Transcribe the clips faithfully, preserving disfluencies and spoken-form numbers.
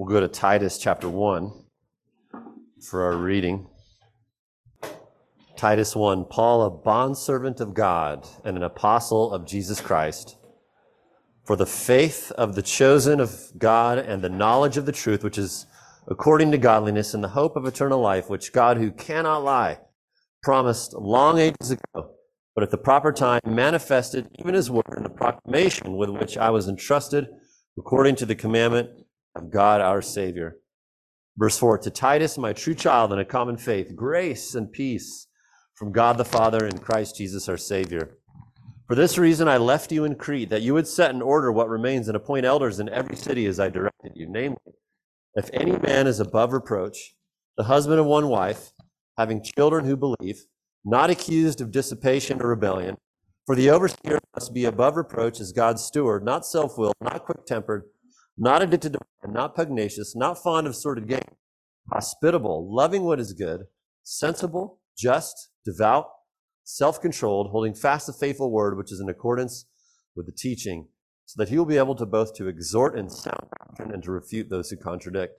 We'll go to Titus chapter one for our reading. Titus one, Paul, a bondservant of God and an apostle of Jesus Christ, for the faith of the chosen of God and the knowledge of the truth, which is according to godliness, and the hope of eternal life, which God, who cannot lie, promised long ages ago, but at the proper time manifested even his word in the proclamation with which I was entrusted, according to the commandment of God our Savior. Verse four, to Titus, my true child in a common faith, grace and peace from God the Father and Christ Jesus our Savior. For this reason I left you in Crete, that you would set in order what remains and appoint elders in every city as I directed you, namely, if any man is above reproach, the husband of one wife, having children who believe, not accused of dissipation or rebellion, for the overseer must be above reproach as God's steward, not self-willed, not quick-tempered, not addicted to wine, not pugnacious, not fond of sordid gain, hospitable, loving what is good, sensible, just, devout, self-controlled, holding fast the faithful word which is in accordance with the teaching, so that he will be able to both to exhort in sound doctrine and to refute those who contradict.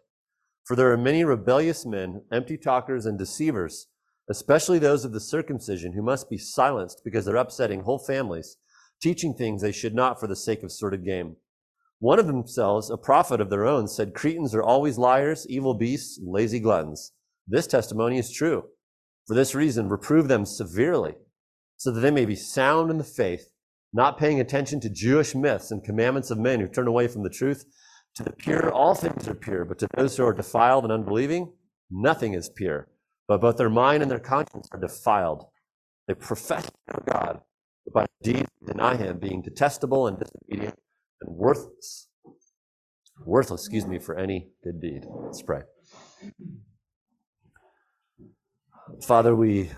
For there are many rebellious men, empty talkers and deceivers, especially those of the circumcision, who must be silenced because they're upsetting whole families, teaching things they should not for the sake of sordid gain. One of themselves, a prophet of their own, said, Cretans are always liars, evil beasts, lazy gluttons. This testimony is true. For this reason, reprove them severely, so that they may be sound in the faith, not paying attention to Jewish myths and commandments of men who turn away from the truth. To the pure, all things are pure, but to those who are defiled and unbelieving, nothing is pure. But both their mind and their conscience are defiled. They profess their God, but by deeds deny him, being detestable and disobedient and worthless. Worthless, excuse me, for any good deed. Let's pray. Father, we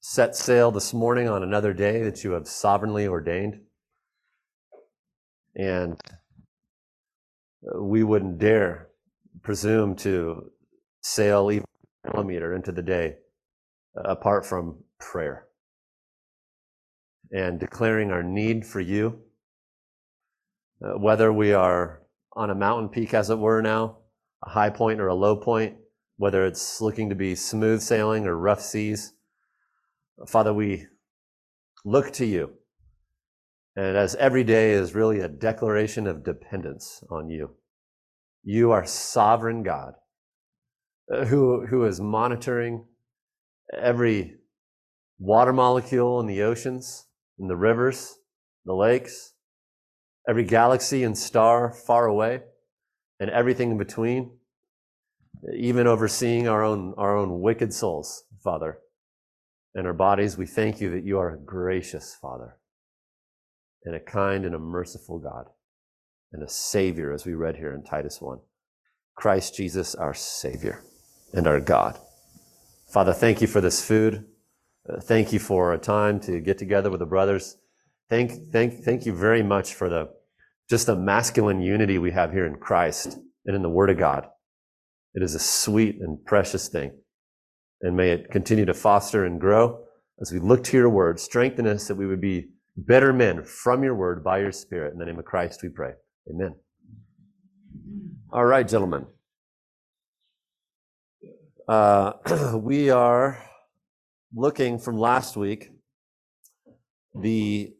set sail this morning on another day that you have sovereignly ordained. And we wouldn't dare presume to sail even a millimeter into the day apart from prayer and declaring our need for you, whether we are on a mountain peak, as it were now, a high point or a low point, whether it's looking to be smooth sailing or rough seas. Father, we look to you, and as every day is really a declaration of dependence on you. You are sovereign God, who, who is monitoring every water molecule in the oceans, in the rivers, the lakes, every galaxy and star far away, and everything in between, even overseeing our own, our own wicked souls, Father, and our bodies. We thank you that you are a gracious Father, and a kind and a merciful God, and a Savior, as we read here in Titus one. Christ Jesus, our Savior and our God. Father, thank you for this food. Uh, thank you for a time to get together with the brothers. Thank, thank, thank you very much for the just the masculine unity we have here in Christ and in the Word of God. It is a sweet and precious thing, and may it continue to foster and grow as we look to your Word. Strengthen us that we would be better men from your word by your spirit. In the name of Christ we pray. Amen. All right, gentlemen. Uh, we are looking from last week, the,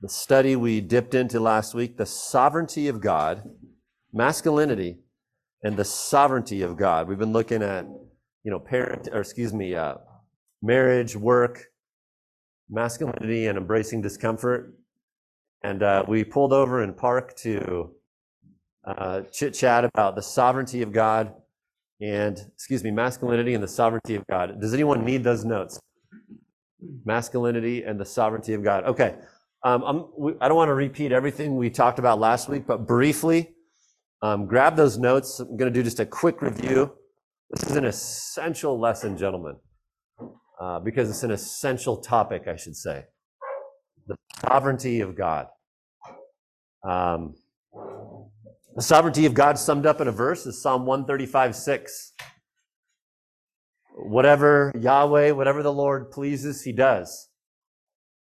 the study we dipped into last week, the sovereignty of God, masculinity, and the sovereignty of God. We've been looking at, you know, parent, or excuse me, uh, marriage, work, masculinity, and embracing discomfort. And uh, we pulled over in Park to uh, chit-chat about the sovereignty of God and, excuse me, masculinity and the sovereignty of God. Does anyone need those notes? Masculinity and the sovereignty of God. Okay. Um, I'm, we, I don't want to repeat everything we talked about last week, but briefly, um, grab those notes. I'm going to do just a quick review. This is an essential lesson, gentlemen. Uh, because it's an essential topic, I should say. The sovereignty of God. Um, the sovereignty of God summed up in a verse is Psalm one thirty-five, six. Whatever Yahweh, whatever the Lord pleases, he does.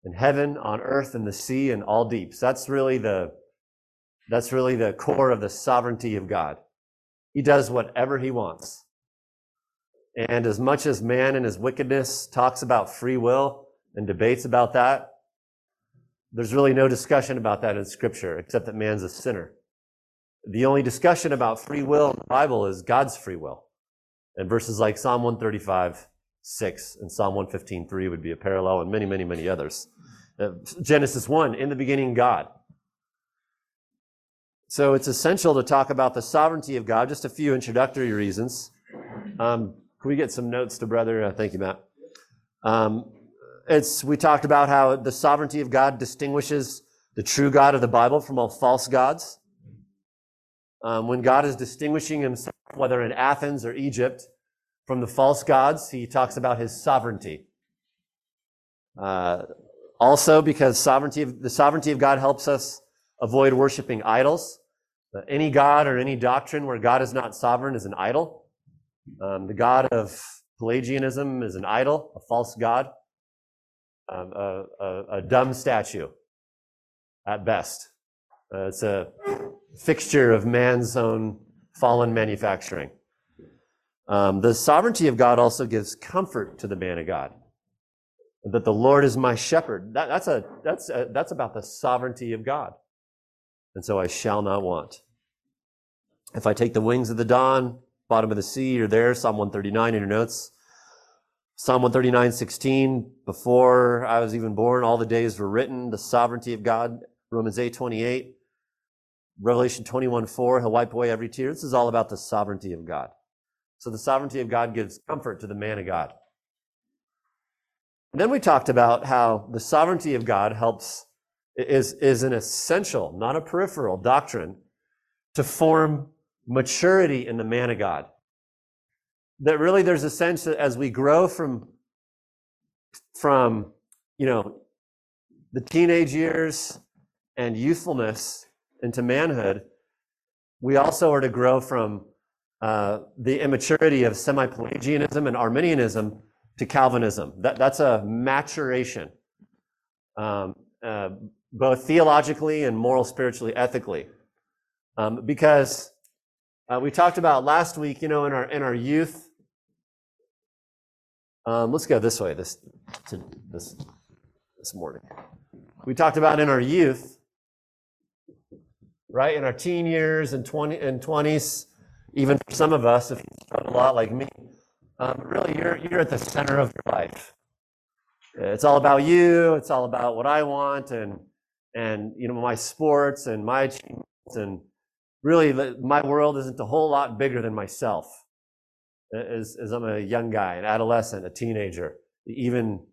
in heaven, on earth, in the sea, and all deeps. That's really the, that's really the core of the sovereignty of God. He does whatever he wants. And as much as man and his wickedness talks about free will and debates about that, there's really no discussion about that in Scripture, except that man's a sinner. The only discussion about free will in the Bible is God's free will. And verses like Psalm one thirty-five, six, and Psalm one fifteen, three would be a parallel, and many, many, many others. Uh, Genesis one, in the beginning, God. So it's essential to talk about the sovereignty of God. Just a few introductory reasons. Um, can we get some notes to Brother? Uh, thank you, Matt. Um, it's we talked about how the sovereignty of God distinguishes the true God of the Bible from all false gods. Um, when God is distinguishing himself, whether in Athens or Egypt, from the false gods, he talks about his sovereignty. Uh, also, because sovereignty of, the sovereignty of God helps us avoid worshiping idols. Uh, any god or any doctrine where God is not sovereign is an idol. Um, the god of Pelagianism is an idol, a false god, um, a, a, a dumb statue at best. Uh, it's a fixture of man's own fallen manufacturing. Um, the sovereignty of God also gives comfort to the man of God, that the Lord is my shepherd. That, that's a that's a, that's about the sovereignty of God, and so I shall not want. If I take the wings of the dawn, bottom of the sea, you're there. Psalm one thirty-nine in your notes. Psalm one thirty-nine, sixteen. Before I was even born, all the days were written. The sovereignty of God. Romans eight, twenty-eight. Revelation twenty-one, four. He'll wipe away every tear. This is all about the sovereignty of God. So the sovereignty of God gives comfort to the man of God. And then we talked about how the sovereignty of God helps, is, is an essential, not a peripheral doctrine, to form maturity in the man of God. That really there's a sense that as we grow from, from you know, the teenage years and youthfulness into manhood, we also are to grow from Uh, the immaturity of semi-Pelagianism and Arminianism to Calvinism. That, that's a maturation, um, uh, both theologically and moral, spiritually, ethically. Um, because uh, we talked about last week, you know, in our in our youth. Um, let's go this way. This to, this this morning, we talked about in our youth, right? In our teen years and twenty and twenties. Even for some of us, if you struggle a lot like me, um, really you're you're at the center of your life. It's all about you. It's all about what I want and and you know my sports and my achievements, and really my world isn't a whole lot bigger than myself. As as I'm a young guy, an adolescent, a teenager, even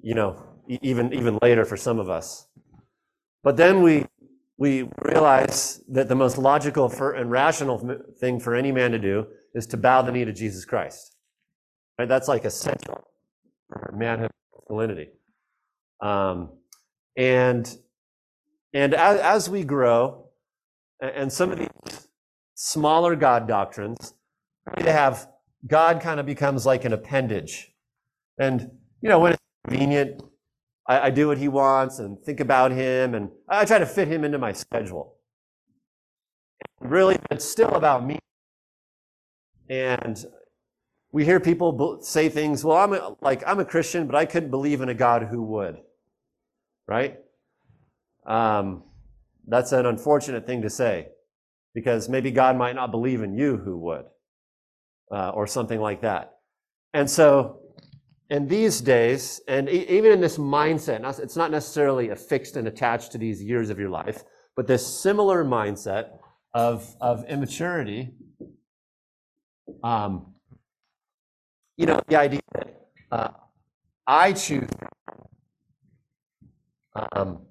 you know even even later for some of us. But then we. We realize that the most logical and rational thing for any man to do is to bow the knee to Jesus Christ. Right? That's like essential for manhood masculinity. Um, and and as, as we grow, and some of these smaller God doctrines, they have God kind of becomes like an appendage. And you know when it's convenient. I do what he wants and think about him, and I try to fit him into my schedule. Really, it's still about me. And we hear people say things, well, I'm a, like, I'm a Christian, but I couldn't believe in a God who would, right? Um, that's an unfortunate thing to say, because maybe God might not believe in you who would, uh, or something like that. And so, and these days, and even in this mindset, it's not necessarily affixed and attached to these years of your life, but this similar mindset of, of immaturity, um, you know, the idea that uh, I choose, um,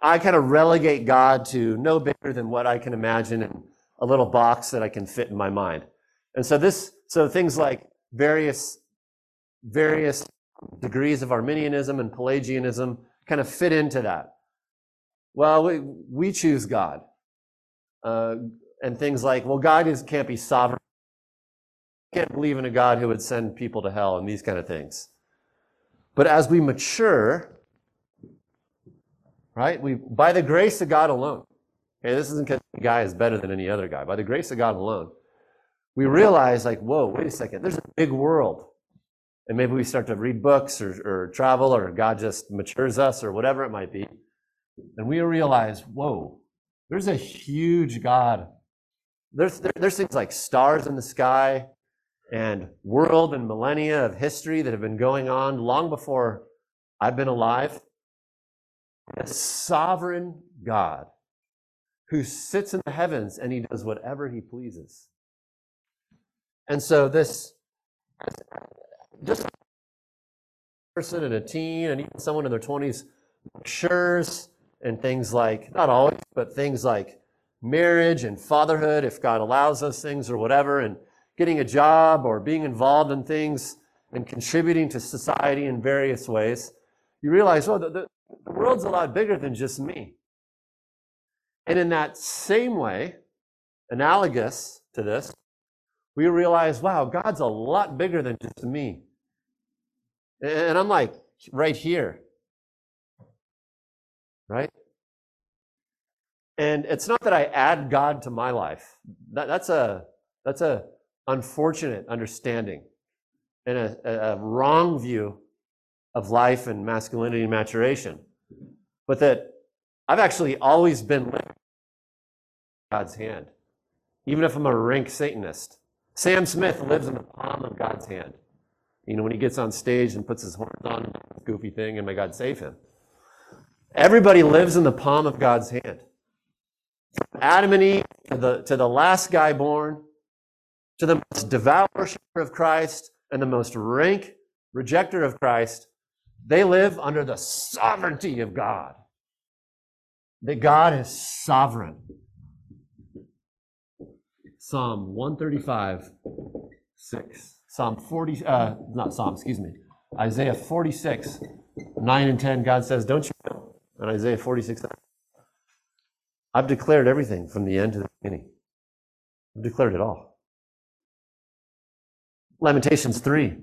I kind of relegate God to no bigger than what I can imagine in a little box that I can fit in my mind. And so this, so things like various Various degrees of Arminianism and Pelagianism kind of fit into that. Well, we, we choose God. Uh, and things like, well, God is, can't be sovereign. Can't believe in a God who would send people to hell and these kind of things. But as we mature, right? We, by the grace of God alone, okay, this isn't because the guy is better than any other guy. By the grace of God alone, we realize, like, whoa, wait a second, there's a big world. And maybe we start to read books or, or travel, or God just matures us or whatever it might be. And we realize, whoa, there's a huge God. There's, there, there's things like stars in the sky and world and millennia of history that have been going on long before I've been alive. A sovereign God who sits in the heavens and he does whatever he pleases. And so this, just a person and a teen and even someone in their twenties matures and things like, not always, but things like marriage and fatherhood, if God allows those things or whatever, and getting a job or being involved in things and contributing to society in various ways, you realize, well, the, the, the world's a lot bigger than just me. And in that same way, analogous to this, we realize, wow, God's a lot bigger than just me. And I'm like, right here. Right? And it's not that I add God to my life. That, that's a that's a unfortunate understanding and a, a wrong view of life and masculinity and maturation. But that I've actually always been in God's hand, even if I'm a rank Satanist. Sam Smith lives in the palm of God's hand. You know, when he gets on stage and puts his horns on, goofy thing, and may God save him. Everybody lives in the palm of God's hand. Adam and Eve, to the, to the last guy born, to the most devout worshiper of Christ and the most rank rejecter of Christ, they live under the sovereignty of God. That God is sovereign. Psalm one thirty-five, six. Psalm forty, uh, not Psalm, excuse me. Isaiah forty-six, nine and ten, God says, don't you know? And Isaiah forty-six, nine. I've declared everything from the end to the beginning. I've declared it all. Lamentations three,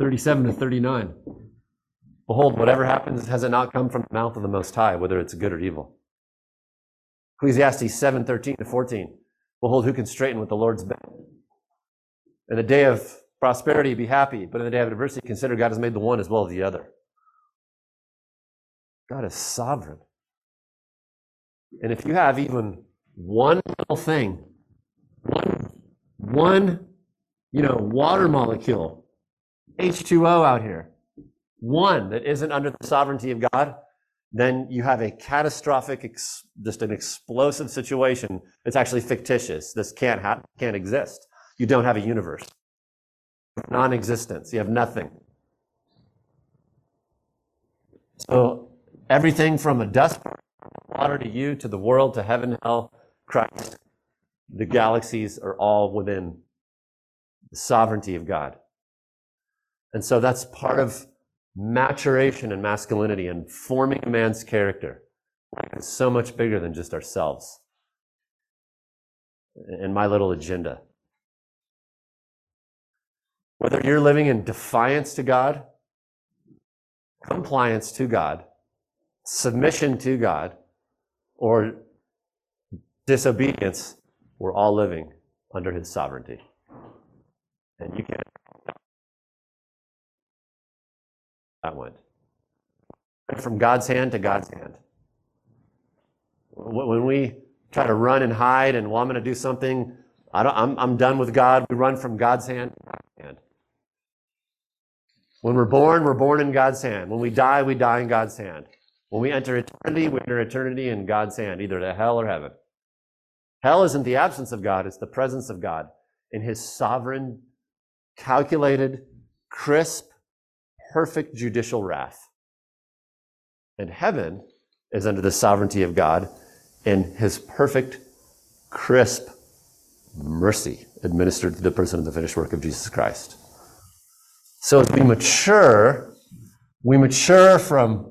thirty-seven to thirty-nine. Behold, whatever happens, has it not come from the mouth of the Most High, whether it's good or evil. Ecclesiastes seven, thirteen to fourteen. Behold, who can straighten with the Lord's bed? In the day of prosperity, be happy, but in the day of adversity, consider God has made the one as well as the other. God is sovereign. And if you have even one little thing, one, one, you know, water molecule, H two O out here, one that isn't under the sovereignty of God, then you have a catastrophic, ex- just an explosive situation. It's actually fictitious. This can't ha- can't exist. You don't have a universe. Non-existence. You have nothing. So everything from a dust water to you, to the world, to heaven, hell, Christ, the galaxies are all within the sovereignty of God. And so that's part of maturation and masculinity and forming a man's character. It's so much bigger than just ourselves and my little agenda. Whether you're living in defiance to God, compliance to God, submission to God, or disobedience, we're all living under his sovereignty. And you can't. That went. From God's hand to God's hand. When we try to run and hide and, well, I'm going to do something, I don't, I'm, I'm done with God, we run from God's hand to God's hand. When we're born, we're born in God's hand. When we die, we die in God's hand. When we enter eternity, we enter eternity in God's hand, either to hell or heaven. Hell isn't the absence of God, it's the presence of God in his sovereign, calculated, crisp, perfect judicial wrath. And heaven is under the sovereignty of God in his perfect, crisp mercy administered to the person of the finished work of Jesus Christ. So as we mature, we mature from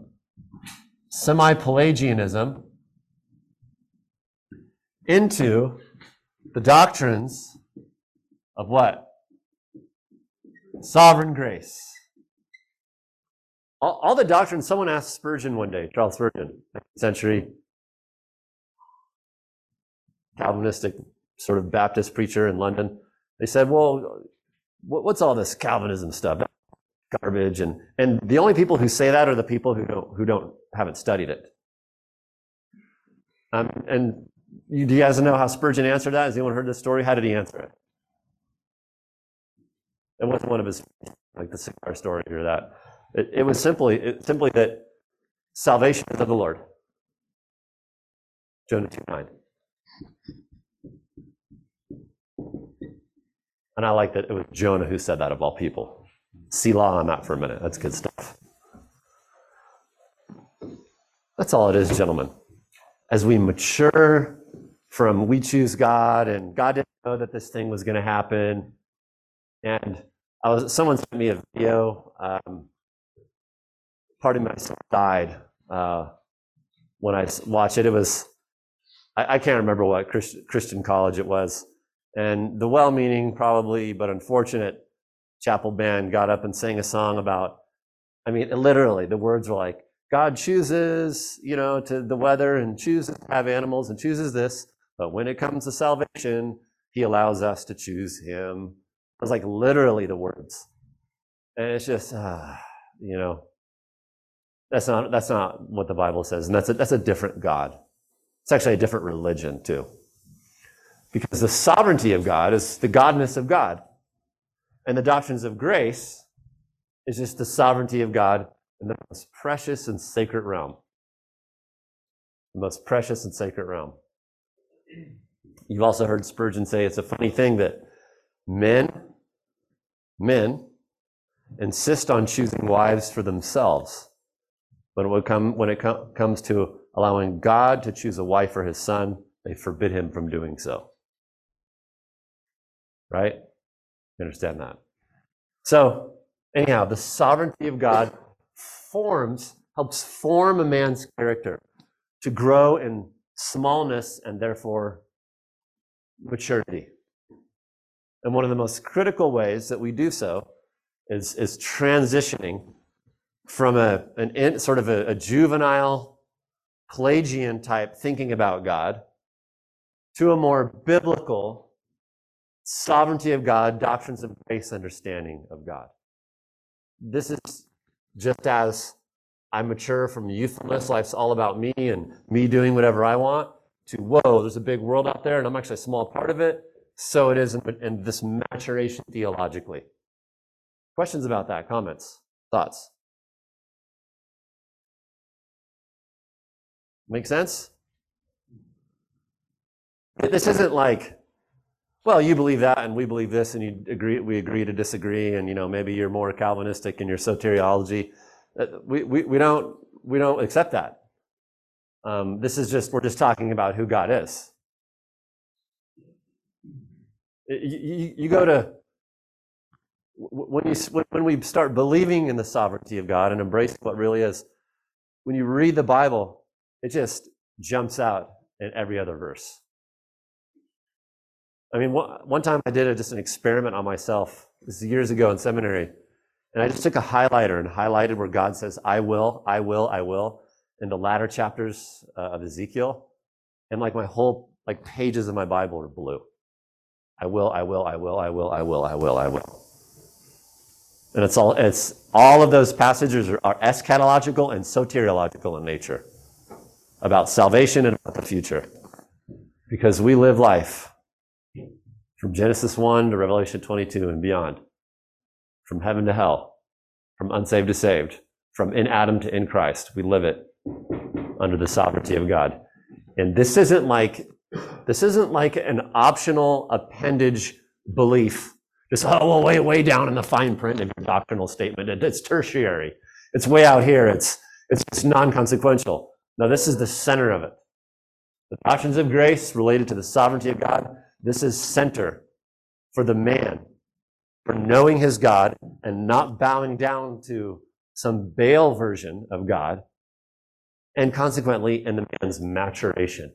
semi-Pelagianism into the doctrines of what? Sovereign grace. All, all the doctrines, someone asked Spurgeon one day, Charles Spurgeon, nineteenth century, Calvinistic sort of Baptist preacher in London. They said, well, what's all this Calvinism stuff? Garbage. And, and the only people who say that are the people who don't, who don't, haven't studied it. Um, and you, do you guys know how Spurgeon answered that? Has anyone heard this story? How did he answer it? It wasn't one of his, like the cigar story or that. It, it was simply, it, simply that salvation is of the Lord. Jonah two nine. And I like that it was Jonah who said that of all people. Selah on that for a minute. That's good stuff. That's all it is, gentlemen. As we mature from we choose God and God didn't know that this thing was going to happen. And I was someone sent me a video. Um, part of myself died uh, when I watched it. It was, I, I can't remember what Christ, Christian college it was. And the well-meaning, probably, but unfortunate chapel band got up and sang a song about, I mean, literally, the words were like, God chooses, you know, to the weather and chooses to have animals and chooses this. But when it comes to salvation, he allows us to choose him. It was like literally the words. And it's just, uh, you know, that's not that's not what the Bible says. And that's a, that's a different God. It's actually a different religion, too. Because the sovereignty of God is the godness of God. And the doctrines of grace is just the sovereignty of God in the most precious and sacred realm. The most precious and sacred realm. You've also heard Spurgeon say it's a funny thing that men, men insist on choosing wives for themselves. But when it, come, when it com- comes to allowing God to choose a wife for his son, they forbid him from doing so. Right? You understand that? So, anyhow, the sovereignty of God forms, helps form a man's character to grow in smallness and therefore maturity. And one of the most critical ways that we do so is, is transitioning from a an in, sort of a, a juvenile, Pelagian type thinking about God to a more biblical sovereignty of God, doctrines of grace, understanding of God. This is just as I mature from youthfulness, life's all about me and me doing whatever I want, to whoa, there's a big world out there and I'm actually a small part of it. So it is in, in this maturation theologically. Questions about that? Comments? Thoughts? Make sense? This isn't like, well, you believe that and we believe this and you agree, we agree to disagree, and you know, maybe you're more Calvinistic in your soteriology. We, we, we don't we don't accept that. Um, this is just, we're just talking about who God is. You, you, you go to, when, you, when we start believing in the sovereignty of God and embracing what really is, when you read the Bible, it just jumps out in every other verse. I mean, one time I did a, just an experiment on myself. This is years ago in seminary. And I just took a highlighter and highlighted where God says, I will, I will, I will, in the latter chapters uh, of Ezekiel. And like my whole, like pages of my Bible are blue. I will, I will, I will, I will, I will, I will, I will. And it's all, it's all of those passages are, are eschatological and soteriological in nature. About salvation and about the future. Because we live life from Genesis one to Revelation twenty-two and beyond, from heaven to hell, from unsaved to saved, from in Adam to in Christ. We live it under the sovereignty of God. And this isn't like, this isn't like an optional appendage belief. Just, oh, well, way, way down in the fine print of your doctrinal statement. It, it's tertiary. It's way out here. It's, it's, it's non-consequential. No, this is the center of it. The doctrines of grace related to the sovereignty of God. This is center for the man, for knowing his God and not bowing down to some Baal version of God, and consequently in the man's maturation.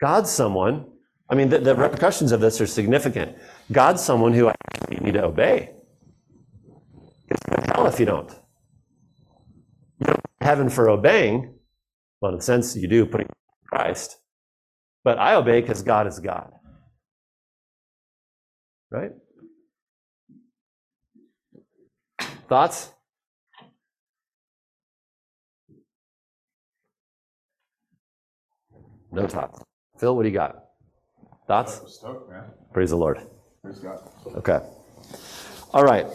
God's someone, I mean, the, the repercussions of this are significant. God's someone who I actually need to obey. It's hell if you don't. heaven for obeying. Well, in a sense, you do, putting Christ. But I obey because God is God. Right? Thoughts? No thoughts. Phil, what do you got? Thoughts? Stoked, man. Praise the Lord. Praise God. Okay. All right.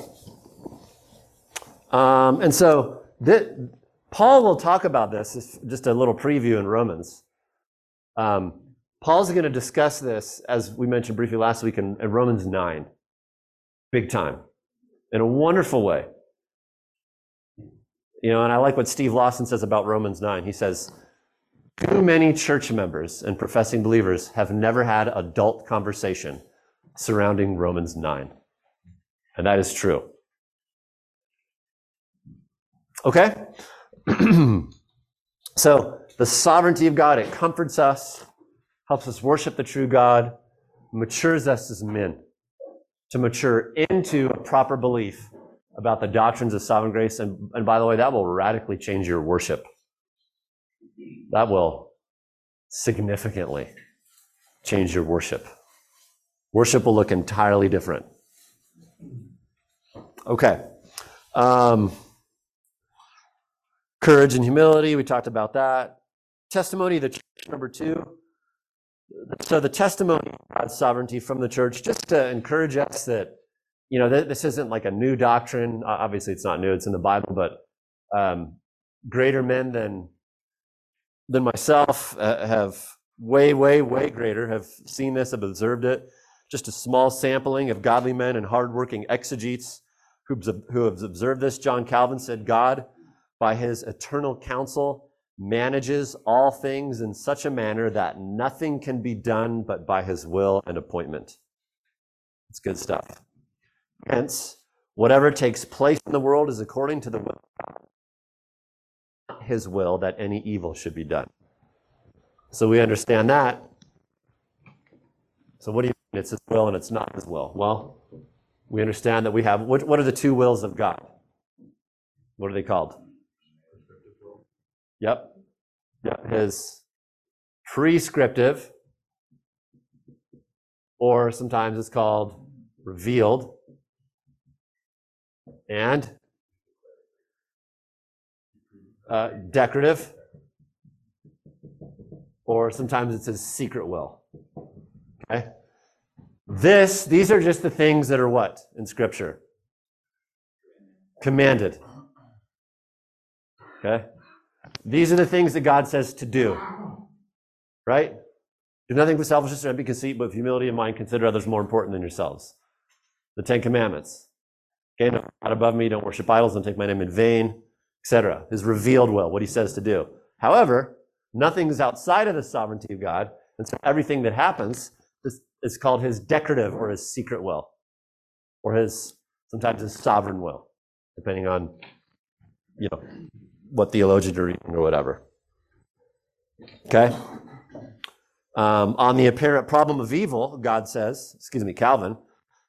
Um, and so th- Paul will talk about this, just a little preview in Romans. Um, Paul's going to discuss this, as we mentioned briefly last week, in, in Romans nine, big time, in a wonderful way. You know, and I like what Steve Lawson says about Romans nine. He says, too many church members and professing believers have never had adult conversation surrounding Romans nine. And that is true. Okay? So, the sovereignty of God, it comforts us, helps us worship the true God, matures us as men to mature into a proper belief about the doctrines of sovereign grace. And, and by the way, that will radically change your worship. That will significantly change your worship. Worship will look entirely different. Okay. Um, courage and humility, we talked about that. Testimony of the church, number two. So the testimony of God's sovereignty from the church, just to encourage us that, you know, this isn't like a new doctrine. Obviously, it's not new. It's in the Bible, but um, greater men than than myself uh, have way, way, way greater, have seen this, have observed it. Just a small sampling of godly men and hardworking exegetes who, who have observed this. John Calvin said, God, by his eternal counsel, manages all things in such a manner that nothing can be done but by his will and appointment. It's good stuff. Hence, whatever takes place in the world is according to the will of God. His will that any evil should be done. So we understand that. So what do you mean it's his will and it's not his will? Well, we understand that we have, what, what are the two wills of God? What are they called? Yep. Yep. His prescriptive, or sometimes it's called revealed, and Uh, decorative, or sometimes it says secret will. Okay, this these are just the things that are what in Scripture commanded. Okay, these are the things that God says to do. Right? Do nothing with selfishness or empty conceit, but with humility of mind consider others more important than yourselves. The Ten Commandments. Okay, no, not above me. Don't worship idols. Don't take my name in vain. et cetera. His revealed will, what he says to do. However, nothing is outside of the sovereignty of God, and so everything that happens is, is called his decorative or his secret will, or his sometimes his sovereign will, depending on you know what theologian you're reading or whatever. Okay. Um, on the apparent problem of evil, God says, excuse me, Calvin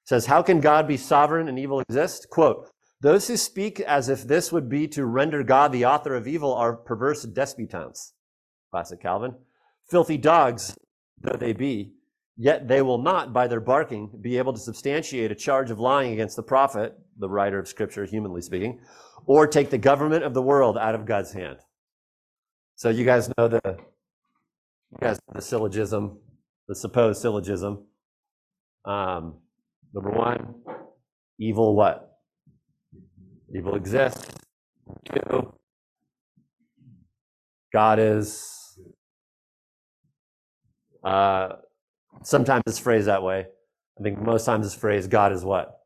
says, how can God be sovereign and evil exist? Quote. Those who speak as if this would be to render God the author of evil are perverse despotants. Classic Calvin. Filthy dogs, though they be, yet they will not, by their barking, be able to substantiate a charge of lying against the prophet, the writer of Scripture, humanly speaking, or take the government of the world out of God's hand. So you guys know the, you guys know the syllogism, the supposed syllogism. Um, number one, evil what? Evil exists. Two, God is, uh, sometimes it's phrased that way. I think most times it's phrased, God is what?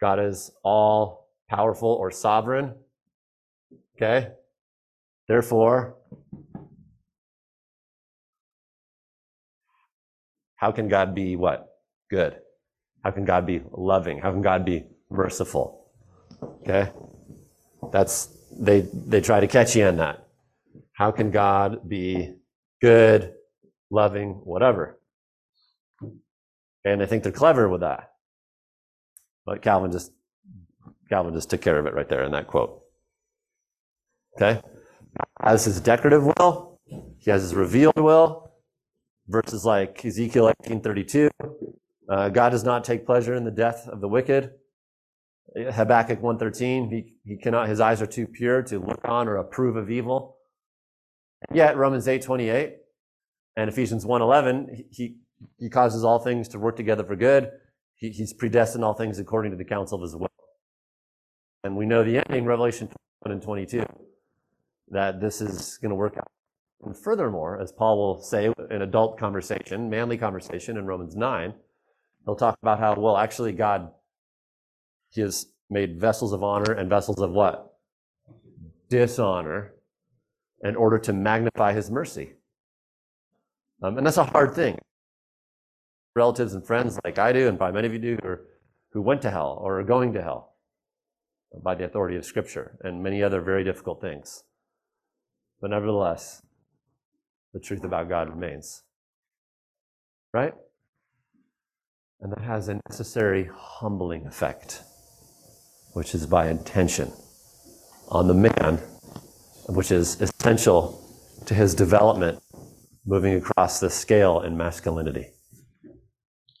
God is all powerful or sovereign. Okay? Therefore, how can God be what? Good. How can God be loving? How can God be merciful? Okay? That's they they try to catch you on that. How can God be good, loving, whatever? And I think they're clever with that. But Calvin just Calvin just took care of it right there in that quote. Okay? Has his decorative will, he has his revealed will, verses like Ezekiel eighteen thirty-two. Uh, God does not take pleasure in the death of the wicked. Habakkuk one thirteen, he, he cannot, his eyes are too pure to look on or approve of evil. Yet Romans eight twenty-eight and Ephesians one eleven, he, he causes all things to work together for good. He, he's predestined all things according to the counsel of his will. And we know the ending, Revelation twenty-one and twenty-two, that this is going to work out. And furthermore, as Paul will say in adult conversation, manly conversation in Romans nine, he'll talk about how, well, actually God, he has made vessels of honor and vessels of what? Dishonor, in order to magnify his mercy. Um, and that's a hard thing. Relatives and friends like I do, and probably many of you do, who, are, who went to hell or are going to hell by the authority of Scripture and many other very difficult things. But nevertheless, the truth about God remains. Right? And that has a necessary humbling effect, which is by intention on the man, which is essential to his development, moving across the scale in masculinity.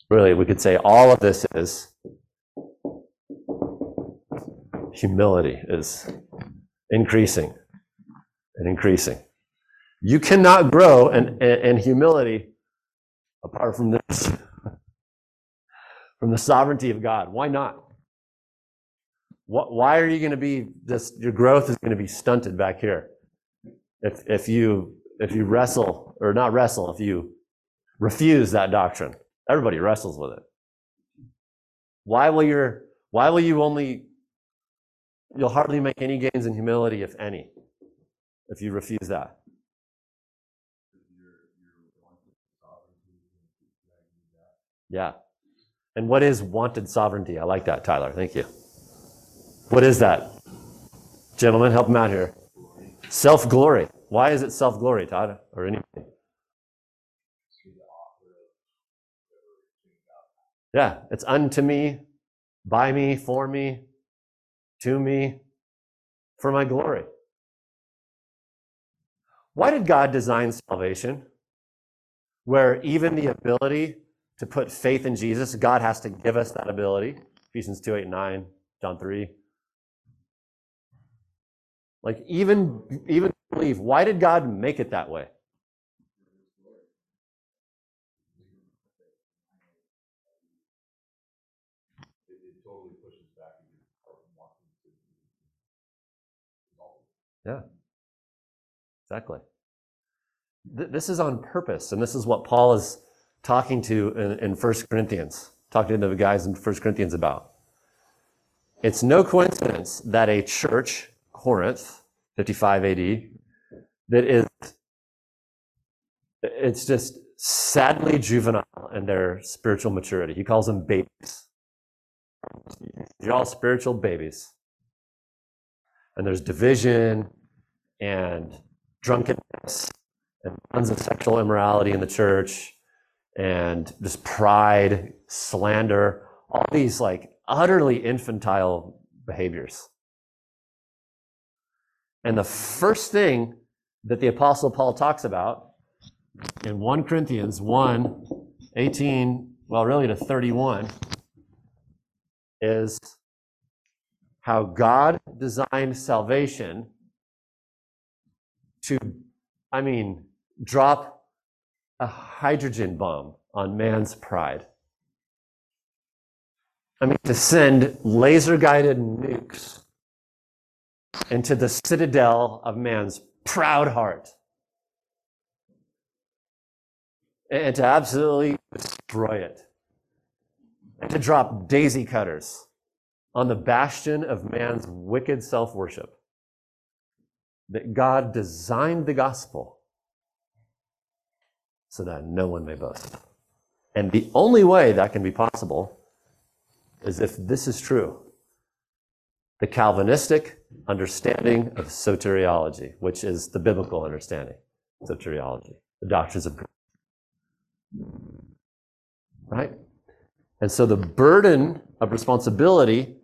Really, we could say all of this is humility, is increasing and increasing. You cannot grow in, in, in humility apart from this, from the sovereignty of God. Why not? Why are you going to be this? Your growth is going to be stunted back here if if you if you wrestle or not wrestle if you refuse that doctrine. Everybody wrestles with it. Why will your Why will you only? You'll hardly make any gains in humility, if any, if you refuse that. Yeah. And what is wanted sovereignty? I like that, Tyler. Thank you. What is that? Gentlemen, help him out here. Self-glory. Why is it self-glory, Todd, or anything? Yeah, it's unto me, by me, for me, to me, for my glory. Why did God design salvation where even the ability to put faith in Jesus, God has to give us that ability? Ephesians two, eight, nine, John three. Like even even believe. Why did God make it that way? Yeah, exactly. Th- this is on purpose, and this is what Paul is talking to in, in First Corinthians, talking to the guys in First Corinthians about. It's no coincidence that a church, Corinth, fifty-five A D, that is, it's just sadly juvenile in their spiritual maturity. He calls them babies. You're all spiritual babies. And there's division and drunkenness and tons of sexual immorality in the church and just pride, slander, all these like utterly infantile behaviors. And the first thing that the Apostle Paul talks about in First Corinthians one, eighteen, well, really to thirty-one, is how God designed salvation to, I mean, drop a hydrogen bomb on man's pride. I mean, to send laser-guided nukes into the citadel of man's proud heart and to absolutely destroy it, and to drop daisy cutters on the bastion of man's wicked self-worship. That God designed the gospel so that no one may boast. And the only way that can be possible is if this is true. The Calvinistic understanding of soteriology, which is the biblical understanding of soteriology, the doctrines of grace. Right? And so the burden of responsibility,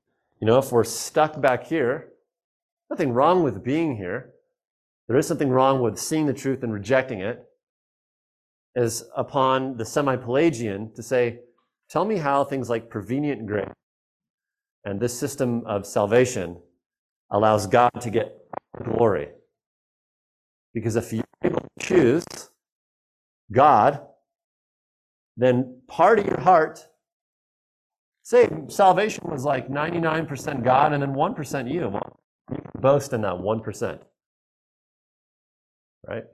you know, if we're stuck back here, nothing wrong with being here, There is something wrong with seeing the truth and rejecting it. It is upon the semi-Pelagian to say, tell me how things like prevenient grace and this system of salvation allows God to get glory. Because if you're able to choose God, then part of your heart, say salvation was like ninety-nine percent God and then one percent you. Well, you can boast in that one percent. Right?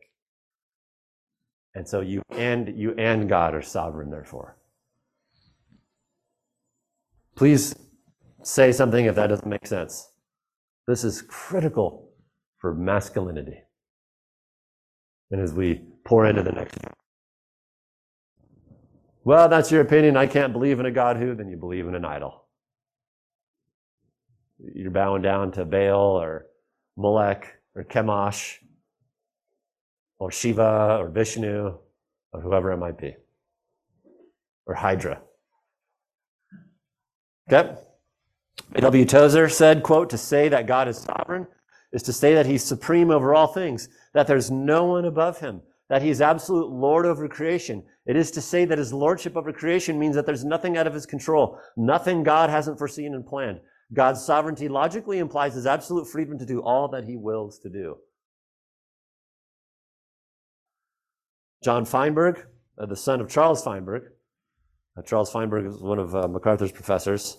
And so you and you and God are sovereign, therefore. Please say something if that doesn't make sense. This is critical for masculinity. And as we pour into the next, well, that's your opinion. I can't believe in a God who, then you believe in an idol. You're bowing down to Baal or Molech or Chemosh or Shiva or Vishnu or whoever it might be, or Hydra. Okay? A W Tozer said, quote, to say that God is sovereign is to say that he's supreme over all things, that there's no one above him, that he's absolute Lord over creation. It is to say that his lordship over creation means that there's nothing out of his control, nothing God hasn't foreseen and planned. God's sovereignty logically implies his absolute freedom to do all that he wills to do. John Feinberg, uh, the son of Charles Feinberg, uh, Charles Feinberg is one of uh, MacArthur's professors.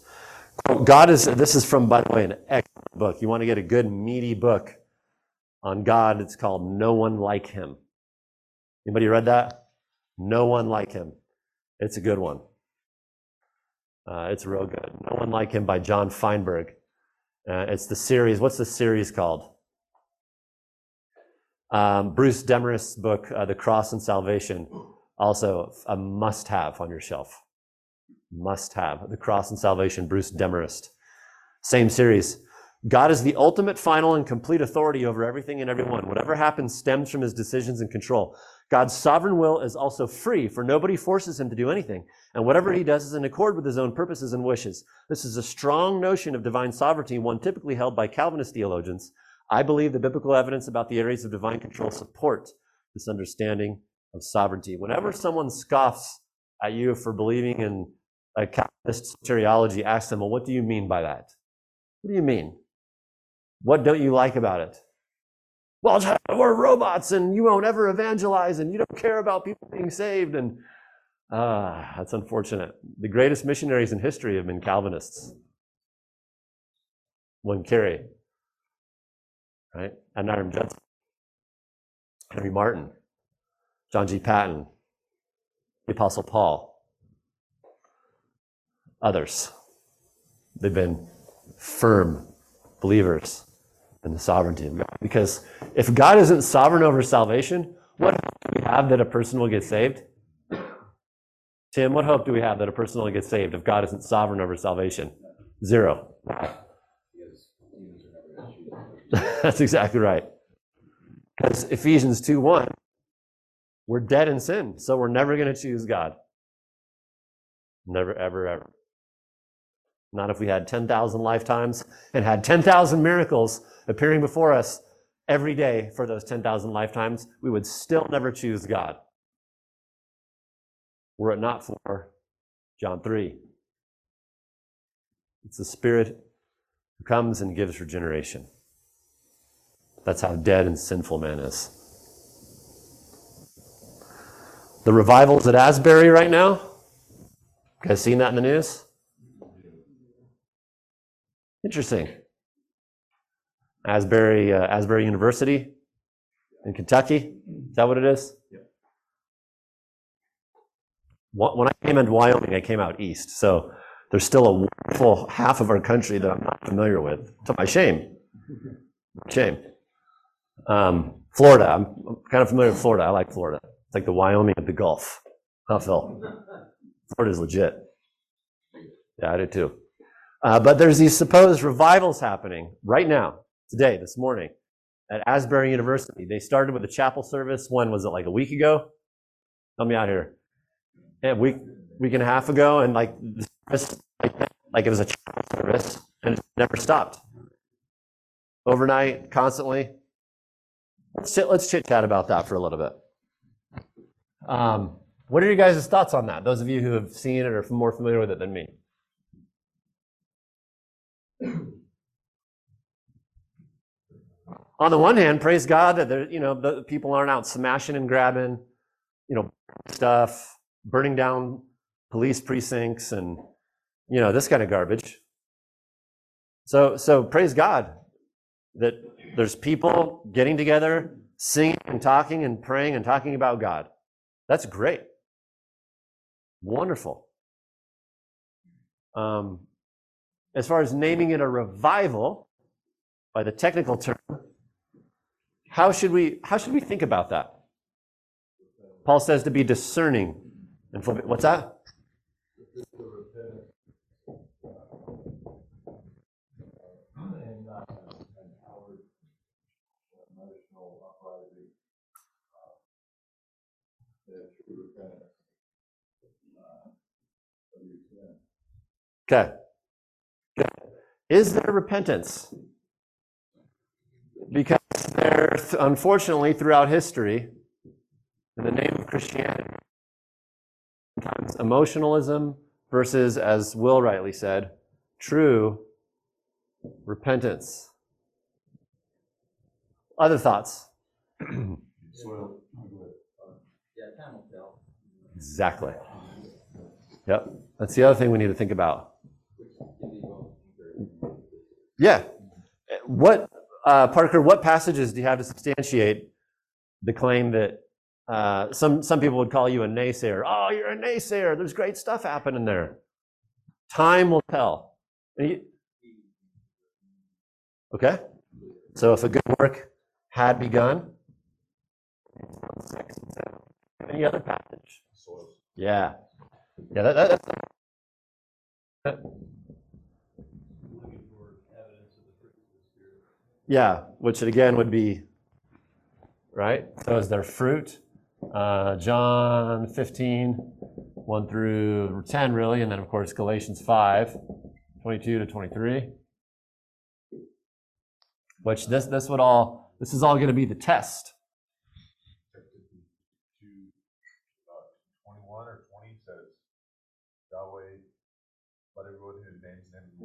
Quote, God is, this is from, by the way, an excellent book. You want to get a good, meaty book on God. It's called No One Like Him. Anybody read that? No One Like Him. It's a good one. Uh, it's real good. No One Like Him by John Feinberg. Uh, it's the series. What's the series called? Um, Bruce Demarest's book, uh, The Cross and Salvation, also a must-have on your shelf. Must-have. The Cross and Salvation, Bruce Demarest. Same series. God is the ultimate, final, and complete authority over everything and everyone. Whatever happens stems from his decisions and control. God's sovereign will is also free, for nobody forces him to do anything, and whatever he does is in accord with his own purposes and wishes. This is a strong notion of divine sovereignty, one typically held by Calvinist theologians. I believe the biblical evidence about the areas of divine control support this understanding of sovereignty. Whenever someone scoffs at you for believing in a Calvinist soteriology, ask them, well, what do you mean by that? What do you mean? What don't you like about it? Well, we're robots, and you won't ever evangelize, and you don't care about people being saved, and ah, that's unfortunate. The greatest missionaries in history have been Calvinists. William Carey, right? Adoniram Judson, Henry Martyn, John G. Patton, the Apostle Paul, others. They've been firm believers in the sovereignty of God. Because if God isn't sovereign over salvation, what hope do we have that a person will get saved? Tim, what hope do we have that a person will get saved if God isn't sovereign over salvation? Zero. That's exactly right. Because Ephesians two one, we're dead in sin, so we're never going to choose God. Never, ever, ever. Not if we had ten thousand lifetimes and had ten thousand miracles appearing before us every day for those ten thousand lifetimes, we would still never choose God. Were it not for John three. It's the Spirit who comes and gives regeneration. That's how dead and sinful man is. The revivals at Asbury right now, you guys seen that in the news? Interesting. Asbury, uh, Asbury University in Kentucky. Is that what it is? Yeah. When I came into Wyoming, I came out east. So there's still a wonderful half of our country that I'm not familiar with. To my shame. Shame. Um, Florida. I'm kind of familiar with Florida. I like Florida. It's like the Wyoming of the Gulf. Huh, Phil? Florida's legit. Yeah, I do too. Uh, but there's these supposed revivals happening right now, today, this morning, at Asbury University. They started with a chapel service. When was it, like a week ago? Help me out here. Yeah, a week, week and a half ago, and like, like it was a chapel service, and it never stopped. Overnight, constantly. So let's chit chat about that for a little bit. Um, what are your guys' thoughts on that? Those of you who have seen it or are more familiar with it than me. On the one hand, praise God that there, you know, the people aren't out smashing and grabbing, you know, stuff, burning down police precincts and, you know, this kind of garbage. So, so praise God that there's people getting together, singing and talking and praying and talking about God. That's great. Wonderful. Um, as far as naming it a revival, by the technical term, how should we how should we think about that? Paul says to be discerning. And what's that? Okay. Is there repentance? Because there, unfortunately, throughout history, in the name of Christianity, sometimes emotionalism versus, as Will rightly said, true repentance. Other thoughts? Soil. Yeah, camel fell. Exactly. Yep. That's the other thing we need to think about. Yeah. What, uh, Parker, what passages do you have to substantiate the claim that uh, some, some people would call you a naysayer? Oh, you're a naysayer. There's great stuff happening there. Time will tell. Okay. So if a good work had begun. Any other passage? Yeah. Yeah, that, that, that's that. Yeah, which again would be, right? So is there fruit? Uh, John fifteen, one through ten, really, and then, of course, Galatians five, twenty-two to twenty-three, which this, this would all, this is all going to be the test.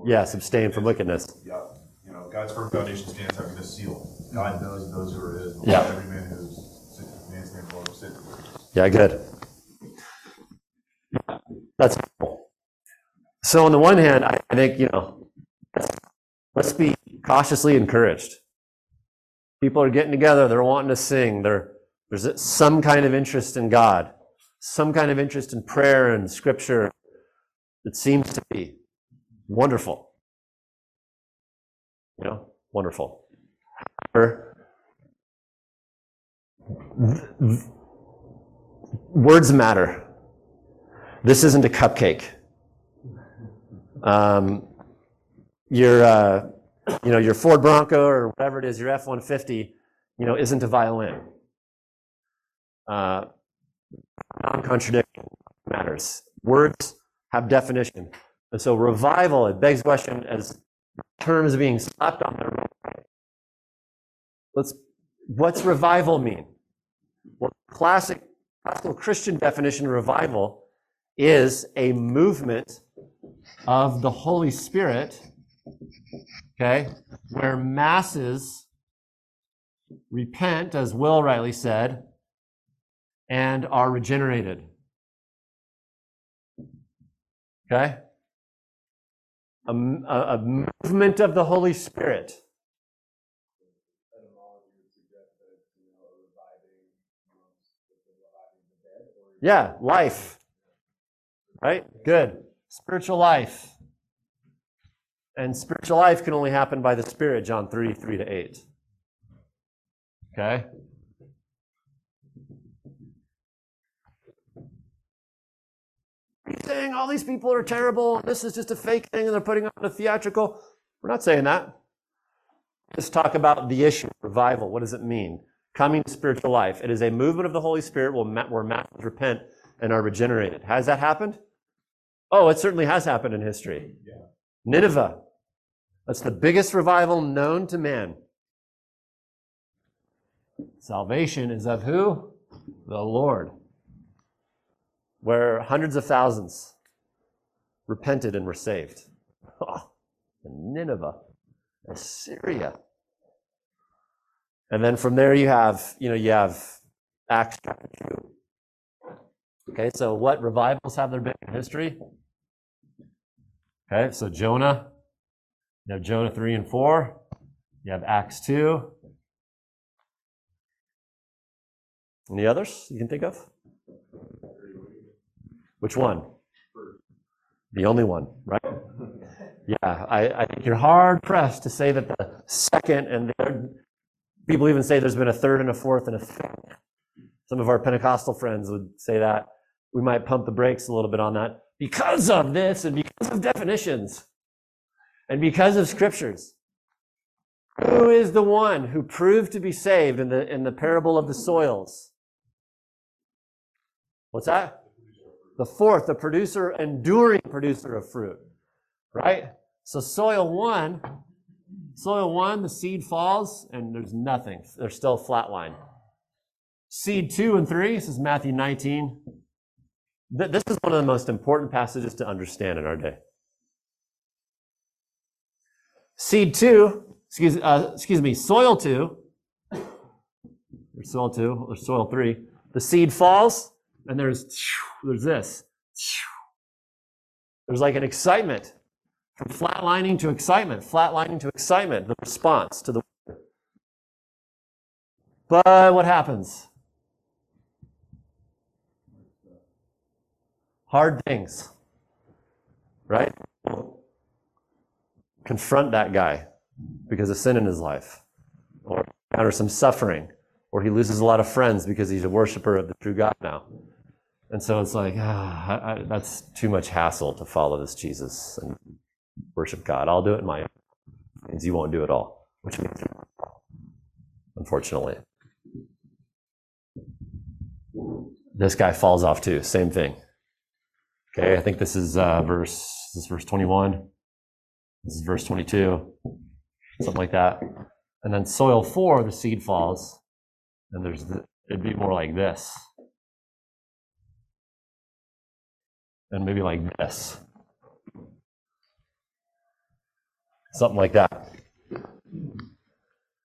Yes, abstain from wickedness. Yeah, you know, God's firm foundation stands having this seal. God knows those who are His. Yeah. Every man who's man's name will sin. Yeah, good. That's cool. So on the one hand, I think, you know, let's be cautiously encouraged. People are getting together. They're wanting to sing. They're, there's some kind of interest in God, some kind of interest in prayer and Scripture. It seems to be. Wonderful. You know, wonderful. Words matter. This isn't a cupcake. Um, your, uh, you know, your Ford Bronco or whatever it is, your F one fifty, you know, isn't a violin. Uh, non-contradiction matters. Words have definition. And so revival, it begs the question, as terms being slapped on there, let's, what's revival mean? Well, classic classical Christian definition of revival is a movement of the Holy Spirit, okay, where masses repent, as Will rightly said, and are regenerated. Okay? A, a movement of the Holy Spirit. Yeah, life. Right? Good. Spiritual life. And spiritual life can only happen by the Spirit, John three, three to eight. Okay? Saying all these people are terrible, and this is just a fake thing, and they're putting on a theatrical. We're not saying that. Let's talk about the issue of revival. What does it mean? Coming to spiritual life. It is a movement of the Holy Spirit where masses repent and are regenerated. Has that happened? Oh, it certainly has happened in history. Nineveh. That's the biggest revival known to man. Salvation is of who? The Lord. Where hundreds of thousands repented and were saved. Oh, and Nineveh, and Syria. And then from there you have, you know, you have Acts chapter two. Okay, so what revivals have there been in history? Okay, so Jonah. You have Jonah three and four. You have Acts two. Any others you can think of? Which one? The only one, right? Yeah, I, I think you're hard-pressed to say that the second and the third. People even say there's been a third and a fourth and a fifth. Some of our Pentecostal friends would say that. We might pump the brakes a little bit on that because of this and because of definitions and because of scriptures. Who is the one who proved to be saved in the in the parable of the soils? What's that? The fourth, the producer, enduring producer of fruit, right? So soil one, soil one, the seed falls and there's nothing. They're still flatline. Seed two and three, this is Matthew nineteen. This is one of the most important passages to understand in our day. Seed two, excuse, uh, excuse me, soil two, or soil two, or soil three, the seed falls, and there's, there's this. There's like an excitement, from flatlining to excitement, flatlining to excitement, the response to the word. But what happens? Hard things, right? Confront that guy because of sin in his life, or encounter some suffering, or he loses a lot of friends because he's a worshiper of the true God now. And so it's like, ah, I, I, that's too much hassle to follow this Jesus and worship God. I'll do it in my own. It means you won't do it all, which means, unfortunately. This guy falls off too, same thing. Okay, I think this is uh, verse. This is verse twenty-one. This is verse twenty-two, something like that. And then soil four, the seed falls, and there's the, it'd be more like this, and maybe like this, something like that.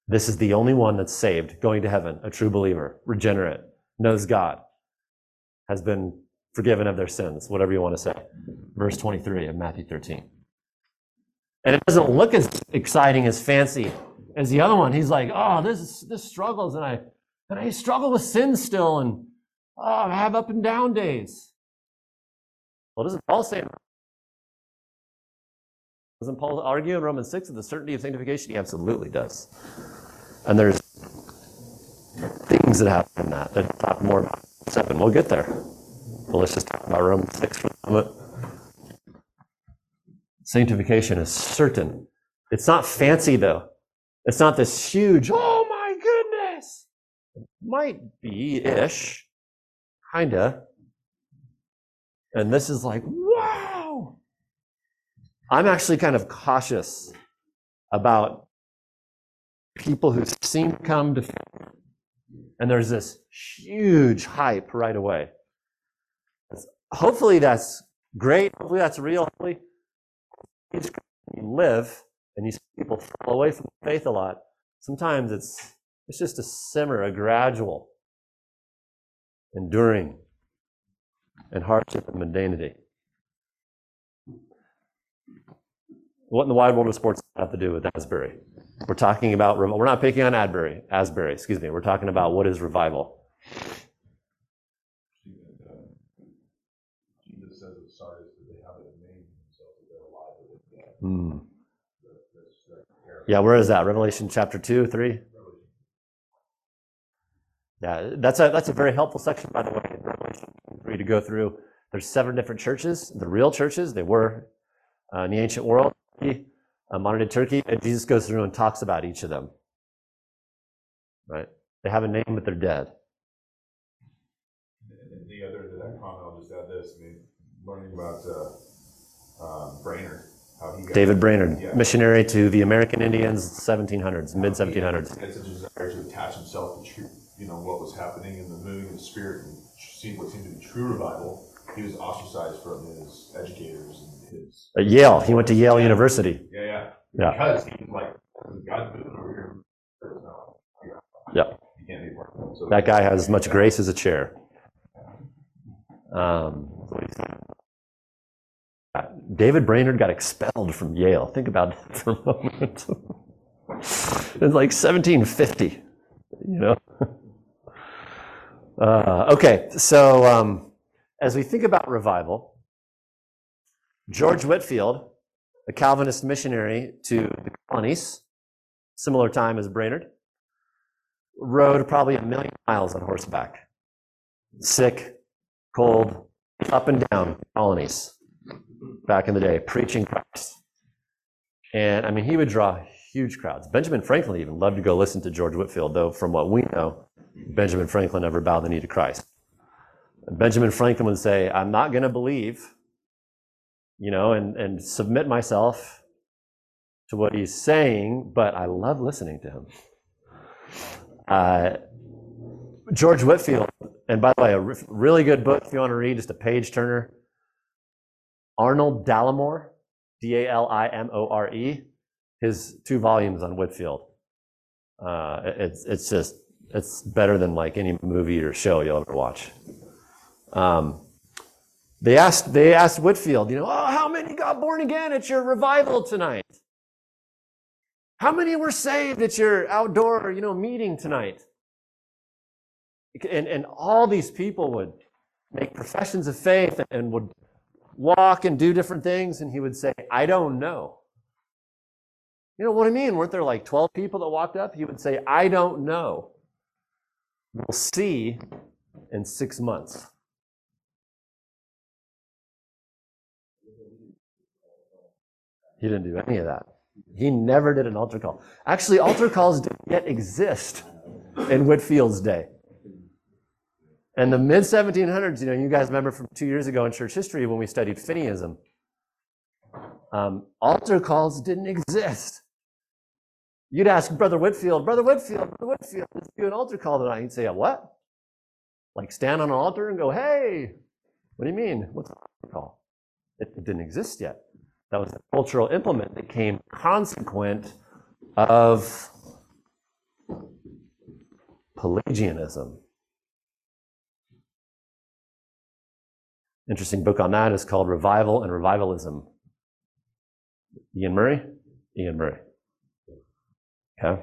This is the only one that's saved, going to heaven, a true believer, regenerate, knows God, has been forgiven of their sins, whatever you want to say. Verse twenty-three of Matthew thirteen. And it doesn't look as exciting, as fancy as the other one. He's like, oh, this this struggles, and I and I struggle with sin still, and oh, I have up and down days. Well, doesn't Paul say? Doesn't Paul argue in Romans six of the certainty of sanctification? He absolutely does. And there's things that happen in that that talk more about seven. We'll get there. But let's just talk about Romans six for a moment. Sanctification is certain. It's not fancy, though. It's not this huge, oh my goodness! It might be-ish. Kinda. And this is like, wow! I'm actually kind of cautious about people who seem to come to faith. And there's this huge hype right away. Hopefully that's great. Hopefully that's real. Hopefully you live and you see people fall away from faith a lot. Sometimes it's it's just a simmer, a gradual, enduring, and hardship and mundanity. What in the wide world of sports does that have to do with Asbury? We're talking about, we're not picking on Asbury, Asbury, excuse me. We're talking about what is revival. Hmm. Yeah, where is that? Revelation chapter two, three? Yeah, that's a that's a very helpful section, by the way, in Revelation three to go through. There's seven different churches, the real churches, they were uh, in the ancient world, uh, modern Turkey, and Jesus goes through and talks about each of them. Right? They have a name, but they're dead. And the other to that comment, I'll just add this. I mean, learning about uh, uh, Brainerd. how he got David Brainerd, yeah. missionary to the American Indians, seventeen hundreds, mid seventeen hundreds. He has a desire to attach himself to, you know, what was happening in the moving of the Spirit and see what seemed to be true revival. He was ostracized from his educators and his... At Yale. He went to Yale yeah. University. Yeah, yeah. yeah. Because he was like, God's moving over here. No, yeah. yeah. He can't be part of it. So that guy has as much yeah. grace as a chair. Um, David Brainerd got expelled from Yale. Think about that for a moment. It's like seventeen fifty, you know. Uh, okay, so um, as we think about revival, George Whitefield, a Calvinist missionary to the colonies, similar time as Brainerd, rode probably a million miles on horseback, sick, cold, up and down colonies back in the day, preaching Christ. And I mean, he would draw huge crowds. Benjamin Franklin even loved to go listen to George Whitefield, though from what we know, Benjamin Franklin never bowed the knee to Christ. Benjamin Franklin would say, I'm not going to believe, you know, and, and submit myself to what he's saying, but I love listening to him. Uh, George Whitefield, and by the way, a really good book if you want to read, just a page turner. Arnold Dallimore, D A L I M O R E, his two volumes on Whitefield. Uh, it's it's just it's better than like any movie or show you'll ever watch. Um, they asked they asked Whitefield, you know, oh, how many got born again at your revival tonight? How many were saved at your outdoor, you know, meeting tonight? And and all these people would make professions of faith and would walk and do different things, and he would say, I don't know. You know what I mean? Weren't there like twelve people that walked up? He would say, I don't know. We'll see in six months. He didn't do any of that. He never did an altar call. Actually, altar calls didn't yet exist in Whitefield's day. And the mid seventeen hundreds, you know, you guys remember from two years ago in church history when we studied Finneyism, um, altar calls didn't exist. You'd ask Brother Whitefield, Brother Whitefield, Brother Whitefield, let's do an altar call tonight. He'd say, a what? Like stand on an altar and go, hey, what do you mean? What's an altar call? It, it didn't exist yet. That was a cultural implement that came consequent of Pelagianism. Interesting book on that is called Revival and Revivalism. Ian Murray? Ian Murray. Okay.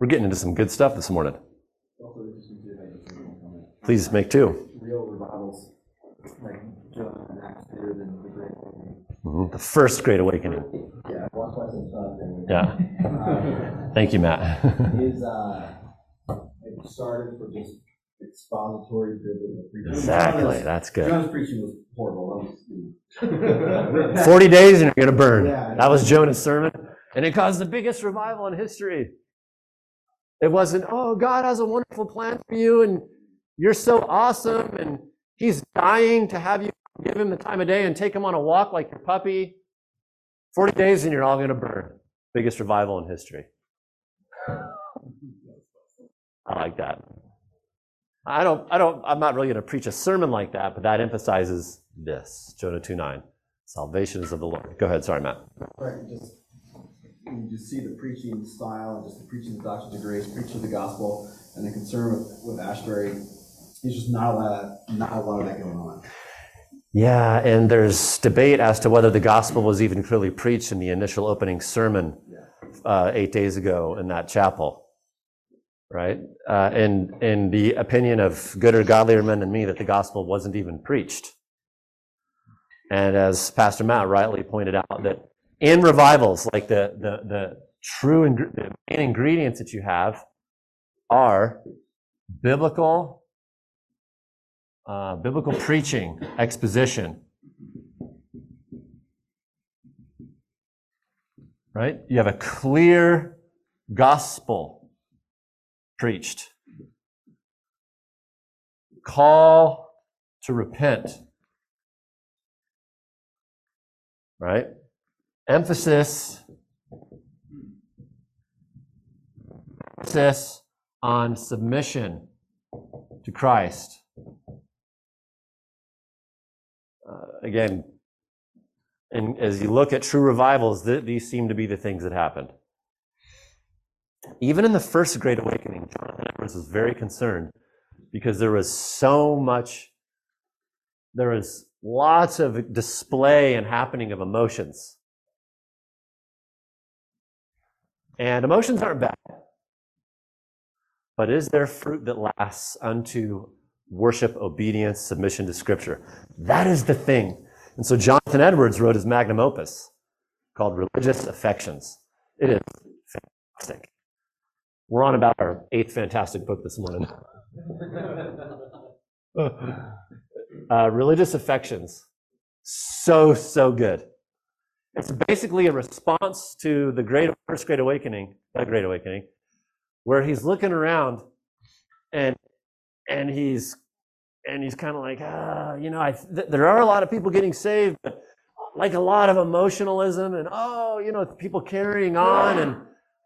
We're getting into some good stuff this morning. Please make two. Real revivals, like Jonathan and Acts, better than the Great Awakening. The first Great Awakening. Yeah, watch my son Jonathan. Yeah. Thank you, Matt. His, uh, it started for just expository biblical preaching. Exactly, that's good. Jonah's preaching was horrible. forty days and you're going to burn. Yeah, that was Jonah's sermon, and it caused the biggest revival in history. It wasn't, oh, God has a wonderful plan for you, and you're so awesome, and he's dying to have you give him the time of day and take him on a walk like your puppy. forty days and you're all going to burn. Biggest revival in history. I like that. I don't, I don't, I'm not really going to preach a sermon like that, but that emphasizes this, Jonah two nine, salvation is of the Lord. Go ahead, sorry, Matt. Right, just, you just see the preaching style, just the preaching of the doctrines of grace, preaching of the gospel, and the concern with, with Asbury. There's just not a lot of, not a lot of that going on. Yeah, and there's debate as to whether the gospel was even clearly preached in the initial opening sermon yeah. uh, eight days ago in that chapel. Right, uh, and in the opinion of gooder, godlier men than me, that the gospel wasn't even preached. And as Pastor Matt rightly pointed out, that in revivals, like the the the true ing- the main ingredients that you have are biblical, uh, biblical preaching, exposition. Right, you have a clear gospel preached. Call to repent. right? Emphasis, emphasis on submission to Christ. Uh, again, and as you look at true revivals, th- these seem to be the things that happened. Even in the first Great Awakening, Jonathan Edwards was very concerned because there was so much, there was lots of display and happening of emotions. And emotions aren't bad. But is there fruit that lasts unto worship, obedience, submission to Scripture? That is the thing. And so Jonathan Edwards wrote his magnum opus called Religious Affections. It is fantastic. We're on about our eighth fantastic book this morning. uh, Religious Affections. So, so good. It's basically a response to the great, first Great Awakening, the Great Awakening, where he's looking around and and he's and he's kind of like, ah, you know, I, th- there are a lot of people getting saved, but like a lot of emotionalism and, oh, you know, people carrying on and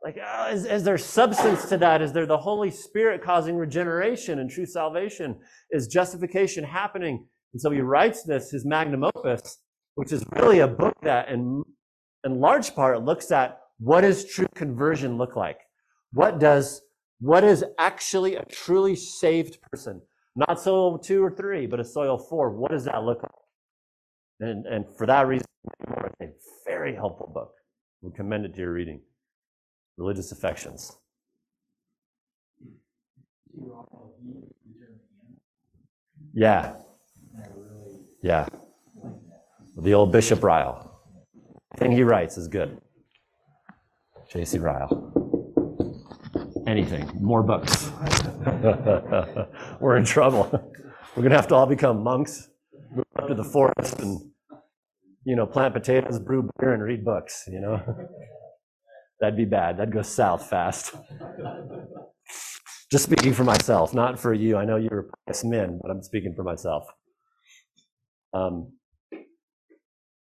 like, oh, is, is there substance to that? Is there the Holy Spirit causing regeneration and true salvation? Is justification happening? And so he writes this, his magnum opus, which is really a book that in, in large part looks at what does true conversion look like? What does, what is actually a truly saved person? Not soil two or three, but a soil four. What does that look like? And, and for that reason, it's a very helpful book. We commend it to your reading. Religious Affections. Yeah. Yeah. The old Bishop Ryle. The thing he writes is good. J C Ryle. Anything. More books. We're in trouble. We're going to have to all become monks, move up to the forest and, you know, plant potatoes, brew beer, and read books, you know. That'd be bad. That'd go south fast. Just speaking for myself, not for you. I know you're pious men, but I'm speaking for myself. Um.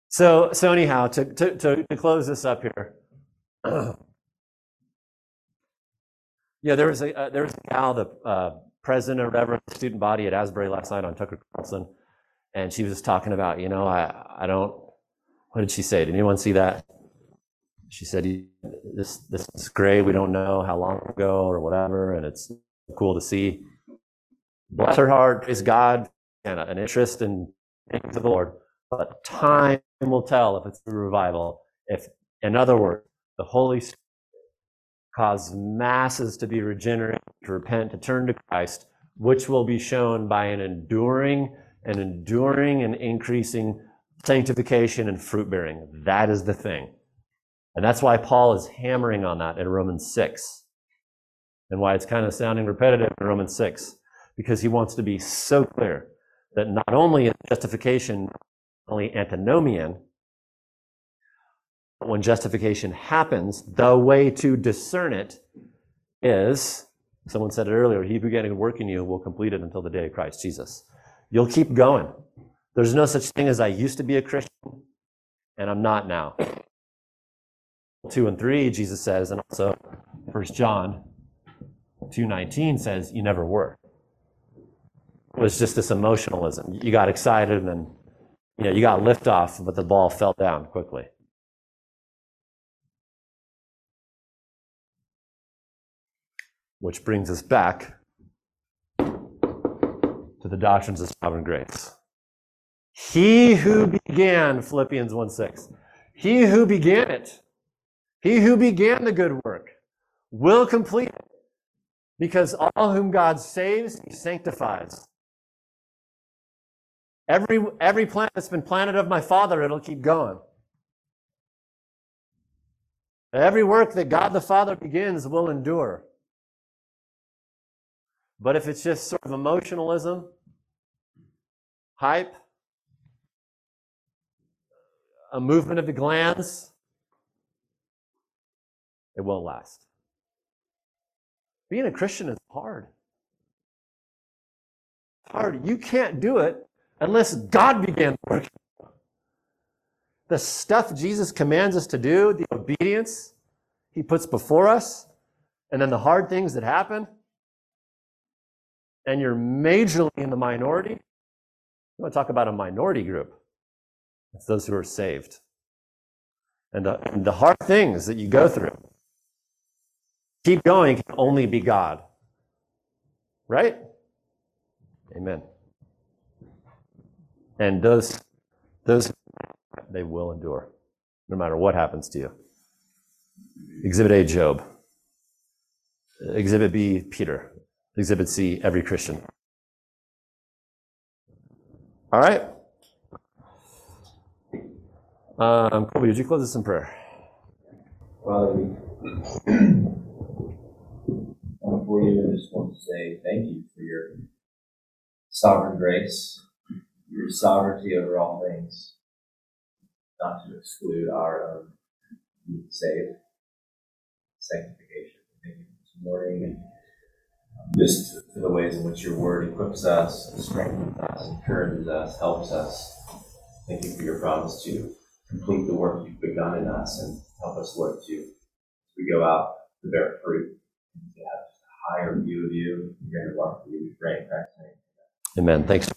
So, so anyhow, to, to, to, to close this up here, yeah, there was a uh, there was a gal, the uh, president or whatever, the student body at Asbury last night on Tucker Carlson, and she was just talking about, you know, I I don't, what did she say? Did anyone see that? She said, this this is great. We don't know how long ago or whatever, and it's cool to see. Bless her heart, praise God, and an interest in things of the Lord. But time will tell if it's a revival. If, in other words, the Holy Spirit caused masses to be regenerated, to repent, to turn to Christ, which will be shown by an enduring and enduring and increasing sanctification and fruit bearing. That is the thing. And that's why Paul is hammering on that in Romans six, and why it's kind of sounding repetitive in Romans six, because he wants to be so clear that not only is justification only antinomian, but when justification happens, the way to discern it is, someone said it earlier, he who began to work in you will complete it until the day of Christ Jesus. You'll keep going. There's no such thing as I used to be a Christian, and I'm not now. Two and three, Jesus says, and also First John two nineteen says, you never were. It was just this emotionalism. You got excited and then, you know, you got liftoff, but the ball fell down quickly. Which brings us back to the doctrines of sovereign grace. He who began, Philippians one six, he who began it, he who began the good work will complete it, because all whom God saves, he sanctifies. Every every plant that's been planted of my Father, it'll keep going. Every work that God the Father begins will endure. But if it's just sort of emotionalism, hype, a movement of the glands, it won't last. Being a Christian is hard. It's hard. You can't do it unless God began the work. The stuff Jesus commands us to do, the obedience he puts before us, and then the hard things that happen, and you're majorly in the minority. You want to talk about a minority group. It's those who are saved. And the, and the hard things that you go through, keep going, can only be God. Right? Amen. And those, those, they will endure, no matter what happens to you. Exhibit A, Job. Exhibit B, Peter. Exhibit C, every Christian. All right. Um, Kobe, would you close this in prayer? Father, we come before you and just want to say thank you for your sovereign grace, your sovereignty over all things, not to exclude our own um, save, sanctification. Thank you for this morning and just for the ways in which your word equips us, strengthens us, encourages us, helps us. Thank you for your promise to complete the work you've begun in us and help us, Lord, to, as we go out, to bear fruit and to have a higher view of you, a greater love for you. We pray in Christ's name. Amen. Thanks.